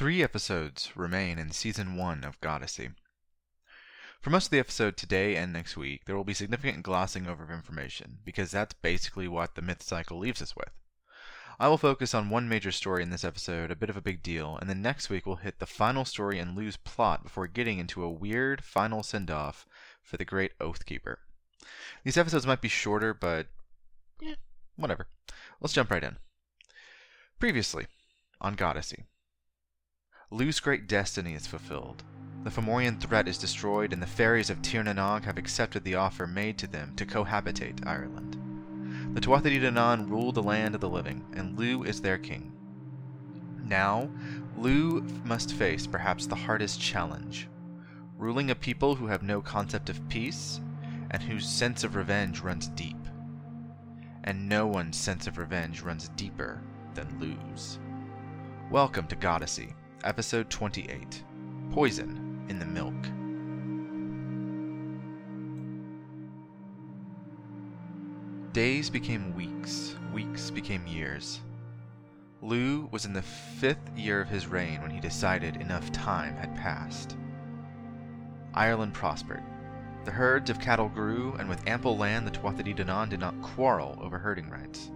3 episodes remain in Season 1 of Goddessy. For most of the episode today and next week, there will be significant glossing over of information, because that's basically what the myth cycle leaves us with. I will focus on one major story in this episode, a bit of a big deal, and then next week we'll hit the final story and Lugh's plot before getting into a weird final send-off for the Great Oathkeeper. These episodes might be shorter, but whatever. Let's jump right in. Previously, on Goddessy. Lugh's great destiny is fulfilled. The Fomorian threat is destroyed, and the fairies of Tir na nOg have accepted the offer made to them to cohabitate Ireland. The Tuatha Dé Danann rule the land of the living, and Lugh is their king. Now, Lugh must face perhaps the hardest challenge, ruling a people who have no concept of peace, and whose sense of revenge runs deep. And no one's sense of revenge runs deeper than Lugh's. Welcome to Goddessy, Episode 28, Poison in the Milk. Days became weeks, weeks became years. Lugh was in the 5th year of his reign when he decided enough time had passed. Ireland prospered. The herds of cattle grew, and with ample land the Tuatha Dé Danann did not quarrel over herding rights.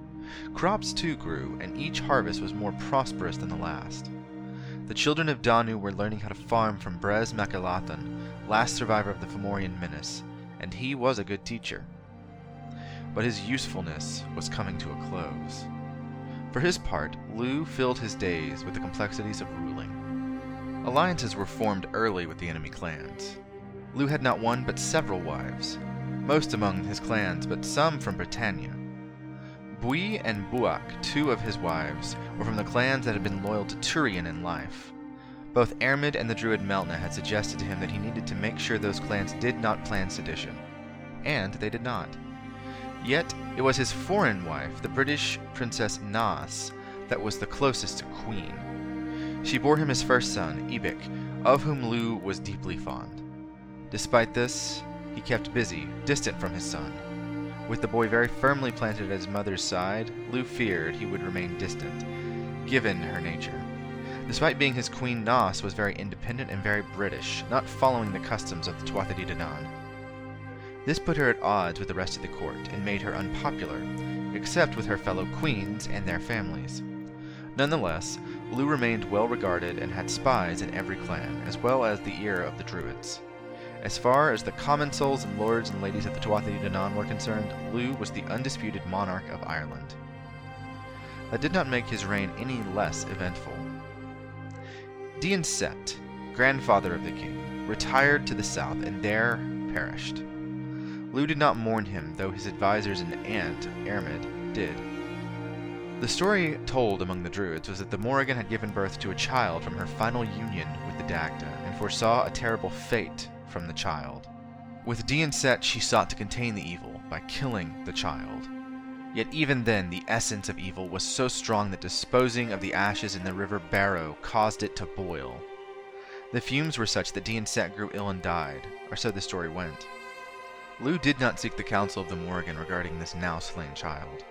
Crops too grew, and each harvest was more prosperous than the last. The children of Danu were learning how to farm from Brez Makalathan, last survivor of the Fomorian menace, and he was a good teacher. But his usefulness was coming to a close. For his part, Lugh filled his days with the complexities of ruling. Alliances were formed early with the enemy clans. Lugh had not one but several wives, most among his clans, but some from Britannia. Bui and Buach, 2 of his wives, were from the clans that had been loyal to Turian in life. Both Airmed and the druid Melna had suggested to him that he needed to make sure those clans did not plan sedition. And they did not. Yet, it was his foreign wife, the British Princess Naas, that was the closest to Queen. She bore him his first son, Ibik, of whom Lugh was deeply fond. Despite this, he kept busy, distant from his son. With the boy very firmly planted at his mother's side, Lugh feared he would remain distant, given her nature. Despite being his queen, Naas was very independent and very British, not following the customs of the Tuatha Dé Danann. This put her at odds with the rest of the court and made her unpopular, except with her fellow queens and their families. Nonetheless, Lugh remained well regarded and had spies in every clan, as well as the ear of the druids. As far as the common souls and lords and ladies of the Tuatha Dé Danann were concerned, Lugh was the undisputed monarch of Ireland. That did not make his reign any less eventful. Dian Cecht, grandfather of the king, retired to the south and there perished. Lugh did not mourn him, though his advisors and aunt, Airmed, did. The story told among the druids was that the Morrigan had given birth to a child from her final union with the Dagda, and foresaw a terrible fate from the child. With Dian Cecht, she sought to contain the evil by killing the child. Yet even then, the essence of evil was so strong that disposing of the ashes in the river Barrow caused it to boil. The fumes were such that Dian Cecht grew ill and died, or so the story went. Lugh did not seek the counsel of the Morrigan regarding this now-slain child.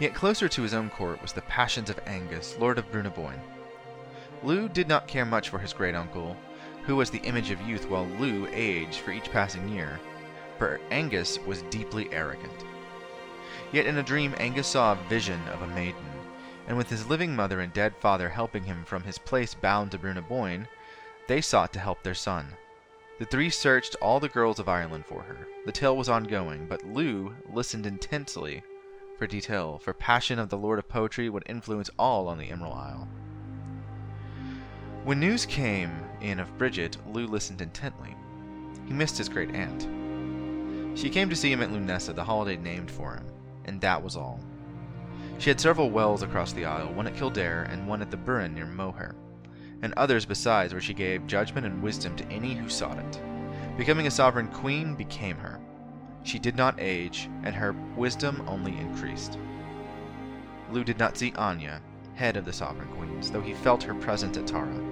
Yet closer to his own court was the passions of Angus, lord of Brú na Bóinne. Lugh did not care much for his great-uncle, who was the image of youth while Lugh aged for each passing year, for Angus was deeply arrogant. Yet in a dream Angus saw a vision of a maiden, and with his living mother and dead father helping him from his place bound to Brú na Bóinne, they sought to help their son. The 3 searched all the girls of Ireland for her. The tale was ongoing, but Lugh listened intensely for detail, for passion of the Lord of Poetry would influence all on the Emerald Isle. When news came in of Bridget, Lugh listened intently. He missed his great aunt. She came to see him at Lunessa, the holiday named for him, and that was all. She had several wells across the isle, one at Kildare and one at the Burren near Moher, and others besides where she gave judgment and wisdom to any who sought it. Becoming a sovereign queen became her. She did not age, and her wisdom only increased. Lugh did not see Anya, head of the sovereign queens, though he felt her presence at Tara.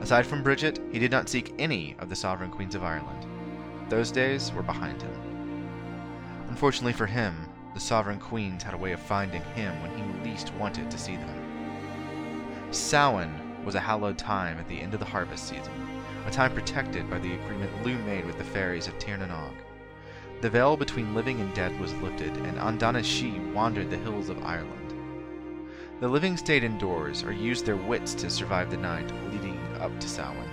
Aside from Bridget, he did not seek any of the sovereign queens of Ireland. Those days were behind him. Unfortunately for him, the sovereign queens had a way of finding him when he least wanted to see them. Samhain was a hallowed time at the end of the harvest season, a time protected by the agreement Lugh made with the fairies of Tir na nOg. The veil between living and dead was lifted, and Andana Shí wandered the hills of Ireland. The living stayed indoors or used their wits to survive the night leading up to Samhain,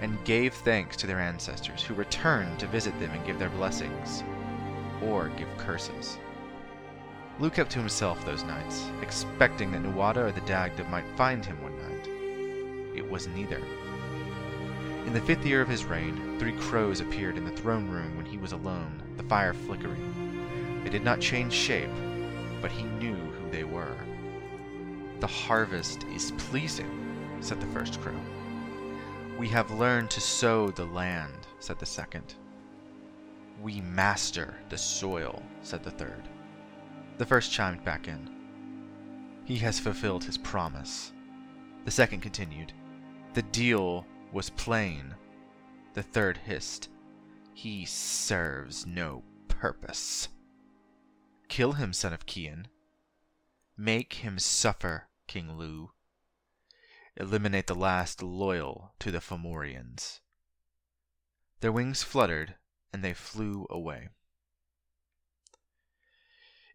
and gave thanks to their ancestors, who returned to visit them and give their blessings, or give curses. Lugh kept to himself those nights, expecting that Nuada or the Dagda might find him one night. It was neither. In the 5th year of his reign, 3 crows appeared in the throne room when he was alone, the fire flickering. They did not change shape, but he knew who they were. "The harvest is pleasing," said the first crow. "We have learned to sow the land," said the second. "We master the soil," said the third. The first chimed back in. "He has fulfilled his promise." The second continued. "The deal was plain." The third hissed. "He serves no purpose." "Kill him, son of Kian." "Make him suffer, King Lugh." "Eliminate the last loyal to the Fomorians." Their wings fluttered, and they flew away.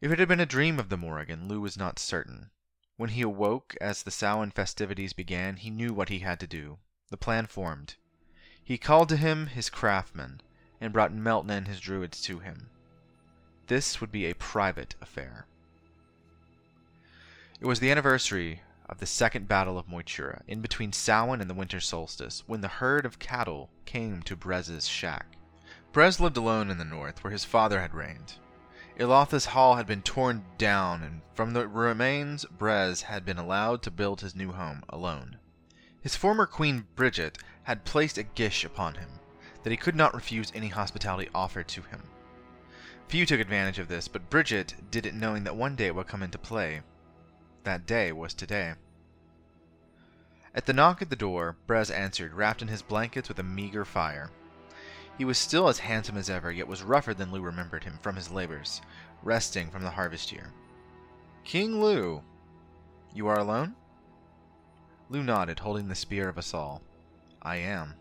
If it had been a dream of the Morrigan, Lugh was not certain. When he awoke, as the Samhain festivities began, he knew what he had to do. The plan formed. He called to him his craftsmen, and brought Melton and his druids to him. This would be a private affair. It was the anniversary of the second battle of Moytura, in between Samhain and the winter solstice, when the herd of cattle came to Brez's shack. Brez lived alone in the north, where his father had reigned. Ilotha's hall had been torn down, and from the remains Brez had been allowed to build his new home alone. His former queen Bridget had placed a gish upon him, that he could not refuse any hospitality offered to him. Few took advantage of this, but Bridget did it knowing that one day it would come into play. That day was today. At the knock at the door, Brez answered, wrapped in his blankets with a meager fire. He was still as handsome as ever, yet was rougher than Lugh remembered him from his labors, resting from the harvest year. "King Lugh, you are alone?" Lugh nodded, holding the spear of us all. "I am."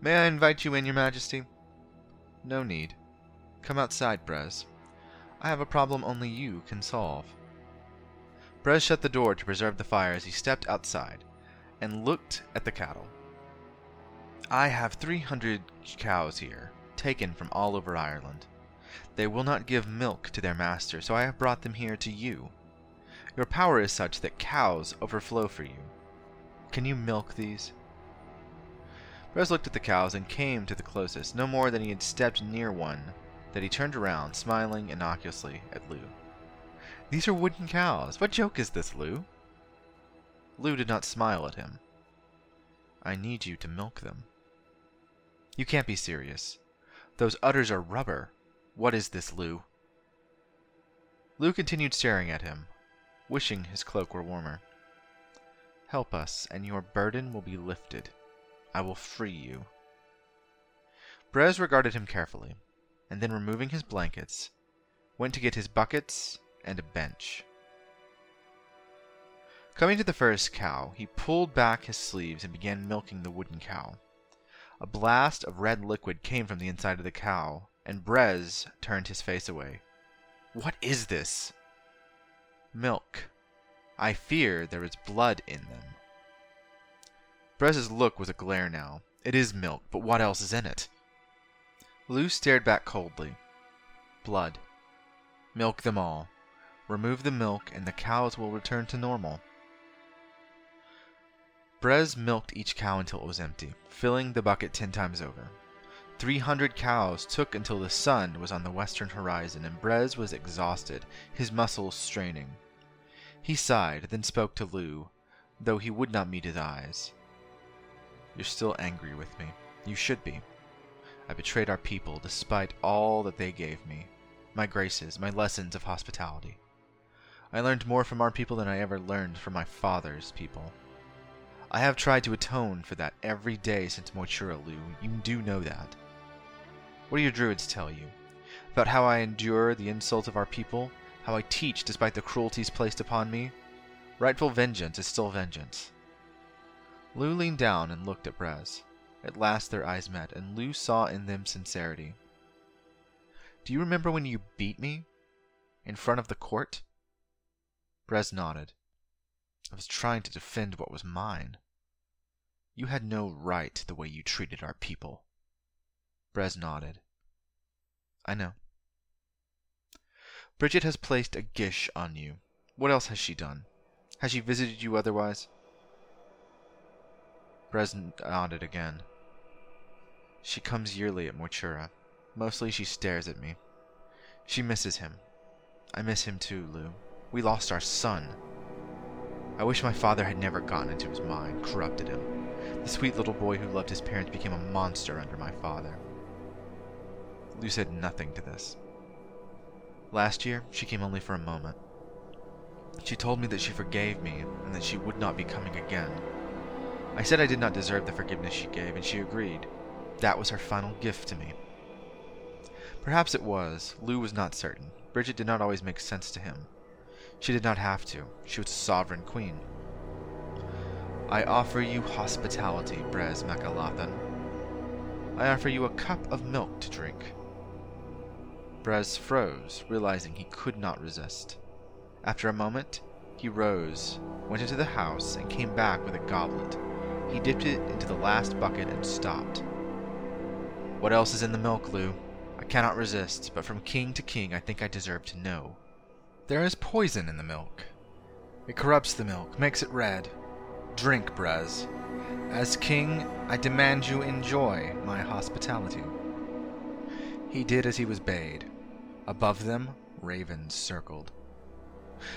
"May I invite you in, your majesty?" "No need. Come outside, Brez. I have a problem only you can solve." Brez shut the door to preserve the fire as he stepped outside and looked at the cattle. "I have 300 cows here, taken from all over Ireland. They will not give milk to their master, so I have brought them here to you. Your power is such that cows overflow for you. Can you milk these?" Brez looked at the cows and came to the closest, no more than he had stepped near one, that he turned around, smiling innocuously at Lugh. "These are wooden cows. What joke is this, Lugh?" Lugh did not smile at him. "I need you to milk them." "You can't be serious. Those udders are rubber. What is this, Lugh?" Lugh continued staring at him, wishing his cloak were warmer. "Help us, and your burden will be lifted. I will free you." Brez regarded him carefully, and then removing his blankets, went to get his buckets and a bench. Coming to the first cow, he pulled back his sleeves and began milking the wooden cow. A blast of red liquid came from the inside of the cow, and Brez turned his face away. "What is this?" "Milk. I fear there is blood in them." Brez's look was a glare now. "It is milk, but what else is in it?" Lugh stared back coldly. "Blood. Milk them all. Remove the milk, and the cows will return to normal." Brez milked each cow until it was empty, filling the bucket 10 times over. 300 cows took until the sun was on the western horizon, and Brez was exhausted, his muscles straining. He sighed, then spoke to Lugh, though he would not meet his eyes. "You're still angry with me. You should be. I betrayed our people, despite all that they gave me, my graces, my lessons of hospitality. I learned more from our people than I ever learned from my father's people. I have tried to atone for that every day since Moytura, Lugh. You do know that. What do your druids tell you? About how I endure the insults of our people? How I teach despite the cruelties placed upon me? Rightful vengeance is still vengeance. Lugh leaned down and looked at Brez. At last their eyes met, and Lugh saw in them sincerity. "Do you remember when you beat me? In front of the court?" Brez nodded. "I was trying to defend what was mine." "You had no right to the way you treated our people." Brez nodded. "I know. Bridget has placed a gish on you. What else has she done? Has she visited you otherwise?" Brez nodded again. "She comes yearly at Moytura. Mostly she stares at me. She misses him. I miss him too, Lugh. We lost our son. I wish my father had never gotten into his mind, corrupted him. The sweet little boy who loved his parents became a monster under my father." Lugh said nothing to this. "Last year, she came only for a moment. She told me that she forgave me and that she would not be coming again. I said I did not deserve the forgiveness she gave, and she agreed. That was her final gift to me." Perhaps it was. Lugh was not certain. Bridget did not always make sense to him. She did not have to. She was a sovereign queen. "I offer you hospitality, Brez Makalathan. I offer you a cup of milk to drink." Brez froze, realizing he could not resist. After a moment, he rose, went into the house, and came back with a goblet. He dipped it into the last bucket and stopped. "What else is in the milk, Lugh? I cannot resist, but from king to king I think I deserve to know. There is poison in the milk. It corrupts the milk, makes it red. Drink, Brez. As king, I demand you enjoy my hospitality." He did as he was bade. Above them, ravens circled.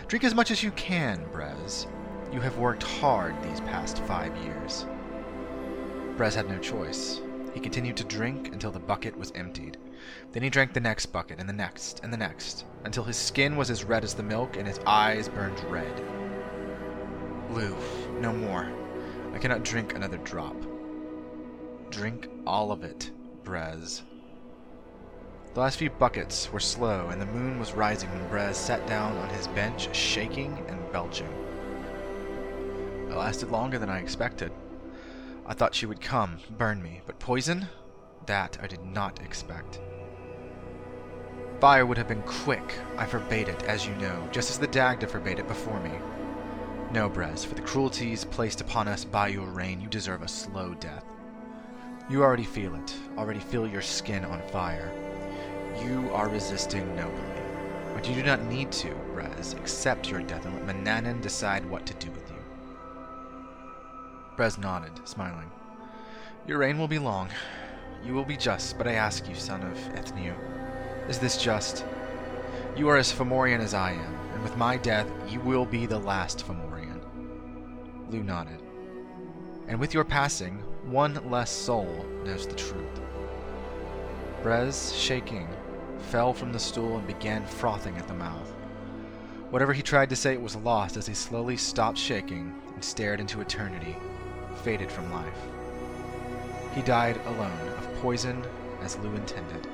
"Drink as much as you can, Brez. You have worked hard these past 5 years." Brez had no choice. He continued to drink until the bucket was emptied. Then he drank the next bucket, and the next, and the next, until his skin was as red as the milk and his eyes burned red. "Lugh, no more. I cannot drink another drop." "Drink all of it, Brez." The last few buckets were slow, and the moon was rising when Brez sat down on his bench, shaking and belching. "It lasted longer than I expected. I thought she would come, burn me, but poison? That I did not expect. Fire would have been quick. I forbade it, as you know, just as the Dagda forbade it before me. No, Brez, for the cruelties placed upon us by your reign, you deserve a slow death. You already feel it, already feel your skin on fire. You are resisting nobly. But you do not need to, Brez. Accept your death and let Mananin decide what to do with you." Brez nodded, smiling. "Your reign will be long. You will be just, but I ask you, son of Ethniu, is this just? You are as Fomorian as I am, and with my death, you will be the last Fomorian." Lugh nodded. "And with your passing, one less soul knows the truth." Brez, shaking, fell from the stool and began frothing at the mouth. Whatever he tried to say was lost as he slowly stopped shaking and stared into eternity, faded from life. He died alone, of poison, as Lugh intended.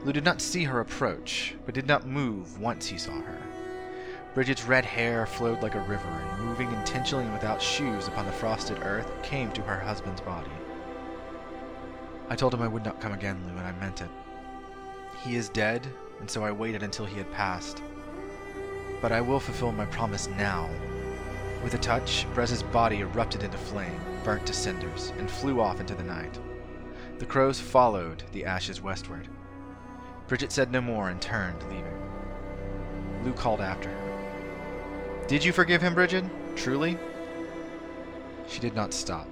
Lugh did not see her approach, but did not move once he saw her. Bridget's red hair flowed like a river, and moving intentionally and without shoes upon the frosted earth, came to her husband's body. "I told him I would not come again, Lugh, and I meant it. He is dead, and so I waited until he had passed. But I will fulfill my promise now." With a touch, Brez's body erupted into flame, burnt to cinders, and flew off into the night. The crows followed the ashes westward. Bridget said no more and turned, leaving. Lugh called after her. "Did you forgive him, Bridget? Truly?" She did not stop.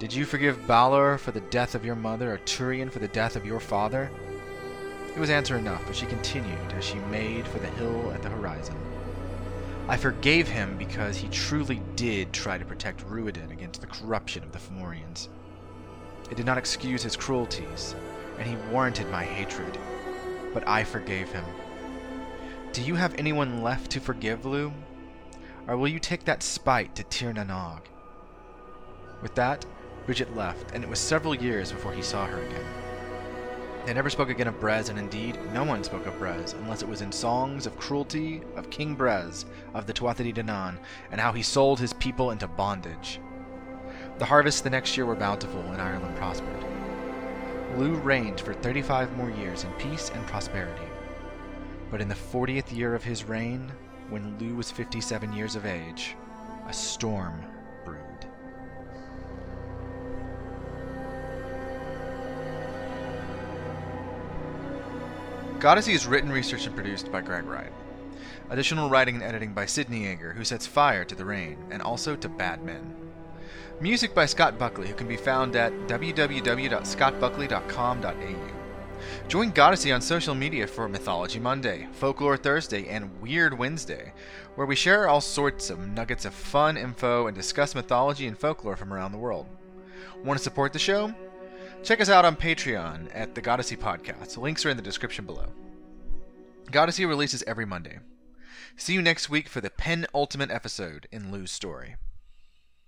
"Did you forgive Balor for the death of your mother, or Turian for the death of your father?" It was answer enough, but she continued as she made for the hill at the horizon. "I forgave him because he truly did try to protect Ruidan against the corruption of the Fomorians. It did not excuse his cruelties, and he warranted my hatred, but I forgave him. Do you have anyone left to forgive, Lugh? Or will you take that spite to Tir na nOg?" With that, Bridget left, and it was several years before he saw her again. They never spoke again of Brez, and indeed, no one spoke of Brez, unless it was in songs of cruelty of King Brez, of the Tuatha Dé Danann, and how he sold his people into bondage. The harvests the next year were bountiful, and Ireland prospered. Lugh reigned for 35 more years in peace and prosperity. But in the 40th year of his reign, when Lugh was 57 years of age, a storm brewed. Goddessy is written, researched, and produced by Greg Wright. Additional writing and editing by Sidney Anger, who sets fire to the rain, and also to bad men. Music by Scott Buckley, who can be found at www.scottbuckley.com.au. Join Goddessy on social media for Mythology Monday, Folklore Thursday, and Weird Wednesday, where we share all sorts of nuggets of fun info and discuss mythology and folklore from around the world. Want to support the show? Check us out on Patreon at the Goddessy Podcast. Links are in the description below. Goddessy releases every Monday. See you next week for the penultimate episode in Lou's story.